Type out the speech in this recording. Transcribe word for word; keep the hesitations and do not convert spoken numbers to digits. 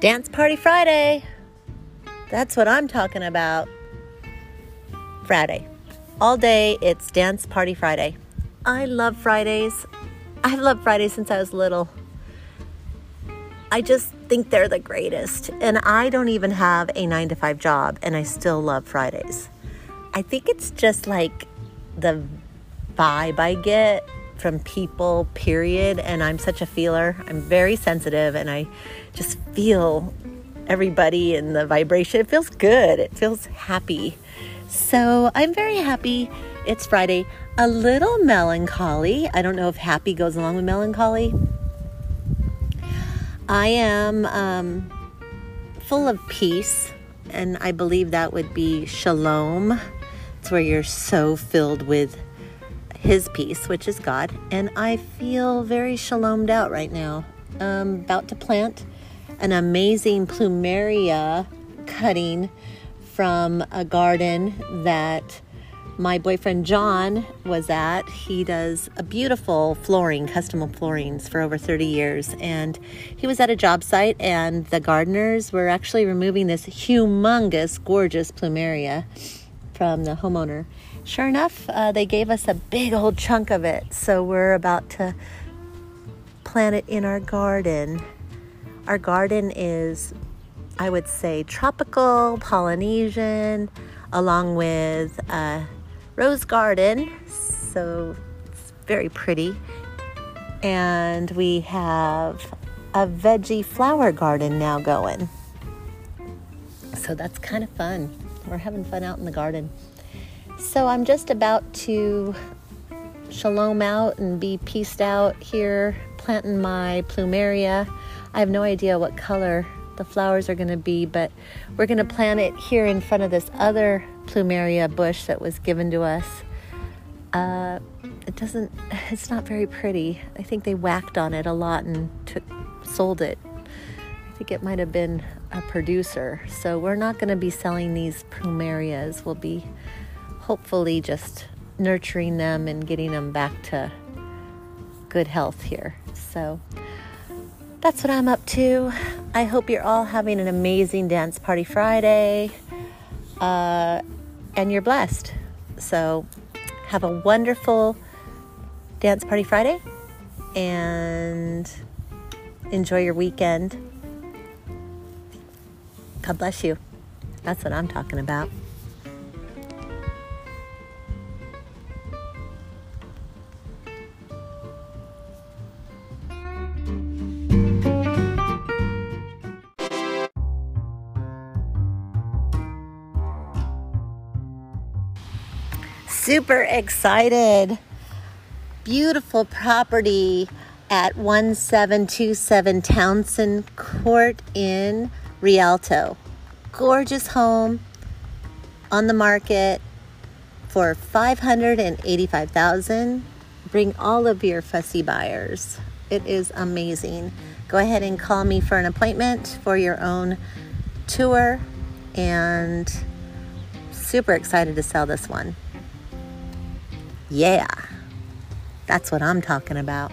Dance Party Friday. That's what I'm talking about. Friday. All day, it's Dance Party Friday. I love Fridays. I've loved Fridays since I was little. I just think they're the greatest. And I don't even have a nine to five job, and I still love Fridays. I think it's just like the vibe I get from people, period. And I'm such a feeler. I'm very sensitive, and I just feel everybody and the vibration. It feels good. It feels happy. So I'm very happy. It's Friday. A little melancholy. I don't know if happy goes along with melancholy. I am um, full of peace, and I believe that would be shalom. It's where you're so filled with His peace, which is God, and I feel very shalomed out right now. I'm about to plant an amazing plumeria cutting from a garden that my boyfriend John was at. He does a beautiful flooring, custom floorings for over thirty years, and he was at a job site, and the gardeners were actually removing this humongous, gorgeous plumeria from the homeowner. Sure enough, uh, they gave us a big old chunk of it. So we're about to plant it in our garden. Our garden is, I would say, tropical, Polynesian, along with a rose garden. So it's very pretty. And we have a veggie flower garden now going. So that's kind of fun. We're having fun out in the garden. So I'm just about to shalom out and be peaced out here, planting my plumeria. I have no idea what color the flowers are going to be, but we're going to plant it here in front of this other plumeria bush that was given to us. Uh, it doesn't, it's not very pretty. I think they whacked on it a lot and took, sold it. I think it might have been a producer. So we're not going to be selling these plumerias. We'll be hopefully just nurturing them and getting them back to good health here. So that's what I'm up to. I hope you're all having an amazing Dance Party Friday, uh, and you're blessed. So have a wonderful Dance Party Friday and enjoy your weekend. God bless you. That's what I'm talking about. Super excited. Beautiful property at one seven two seven Townsend Court in Rialto. Gorgeous home on the market for five hundred eighty-five thousand dollars. Bring all of your fussy buyers. It is amazing. Go ahead and call me for an appointment for your own tour, and super excited to sell this one. Yeah, that's what I'm talking about.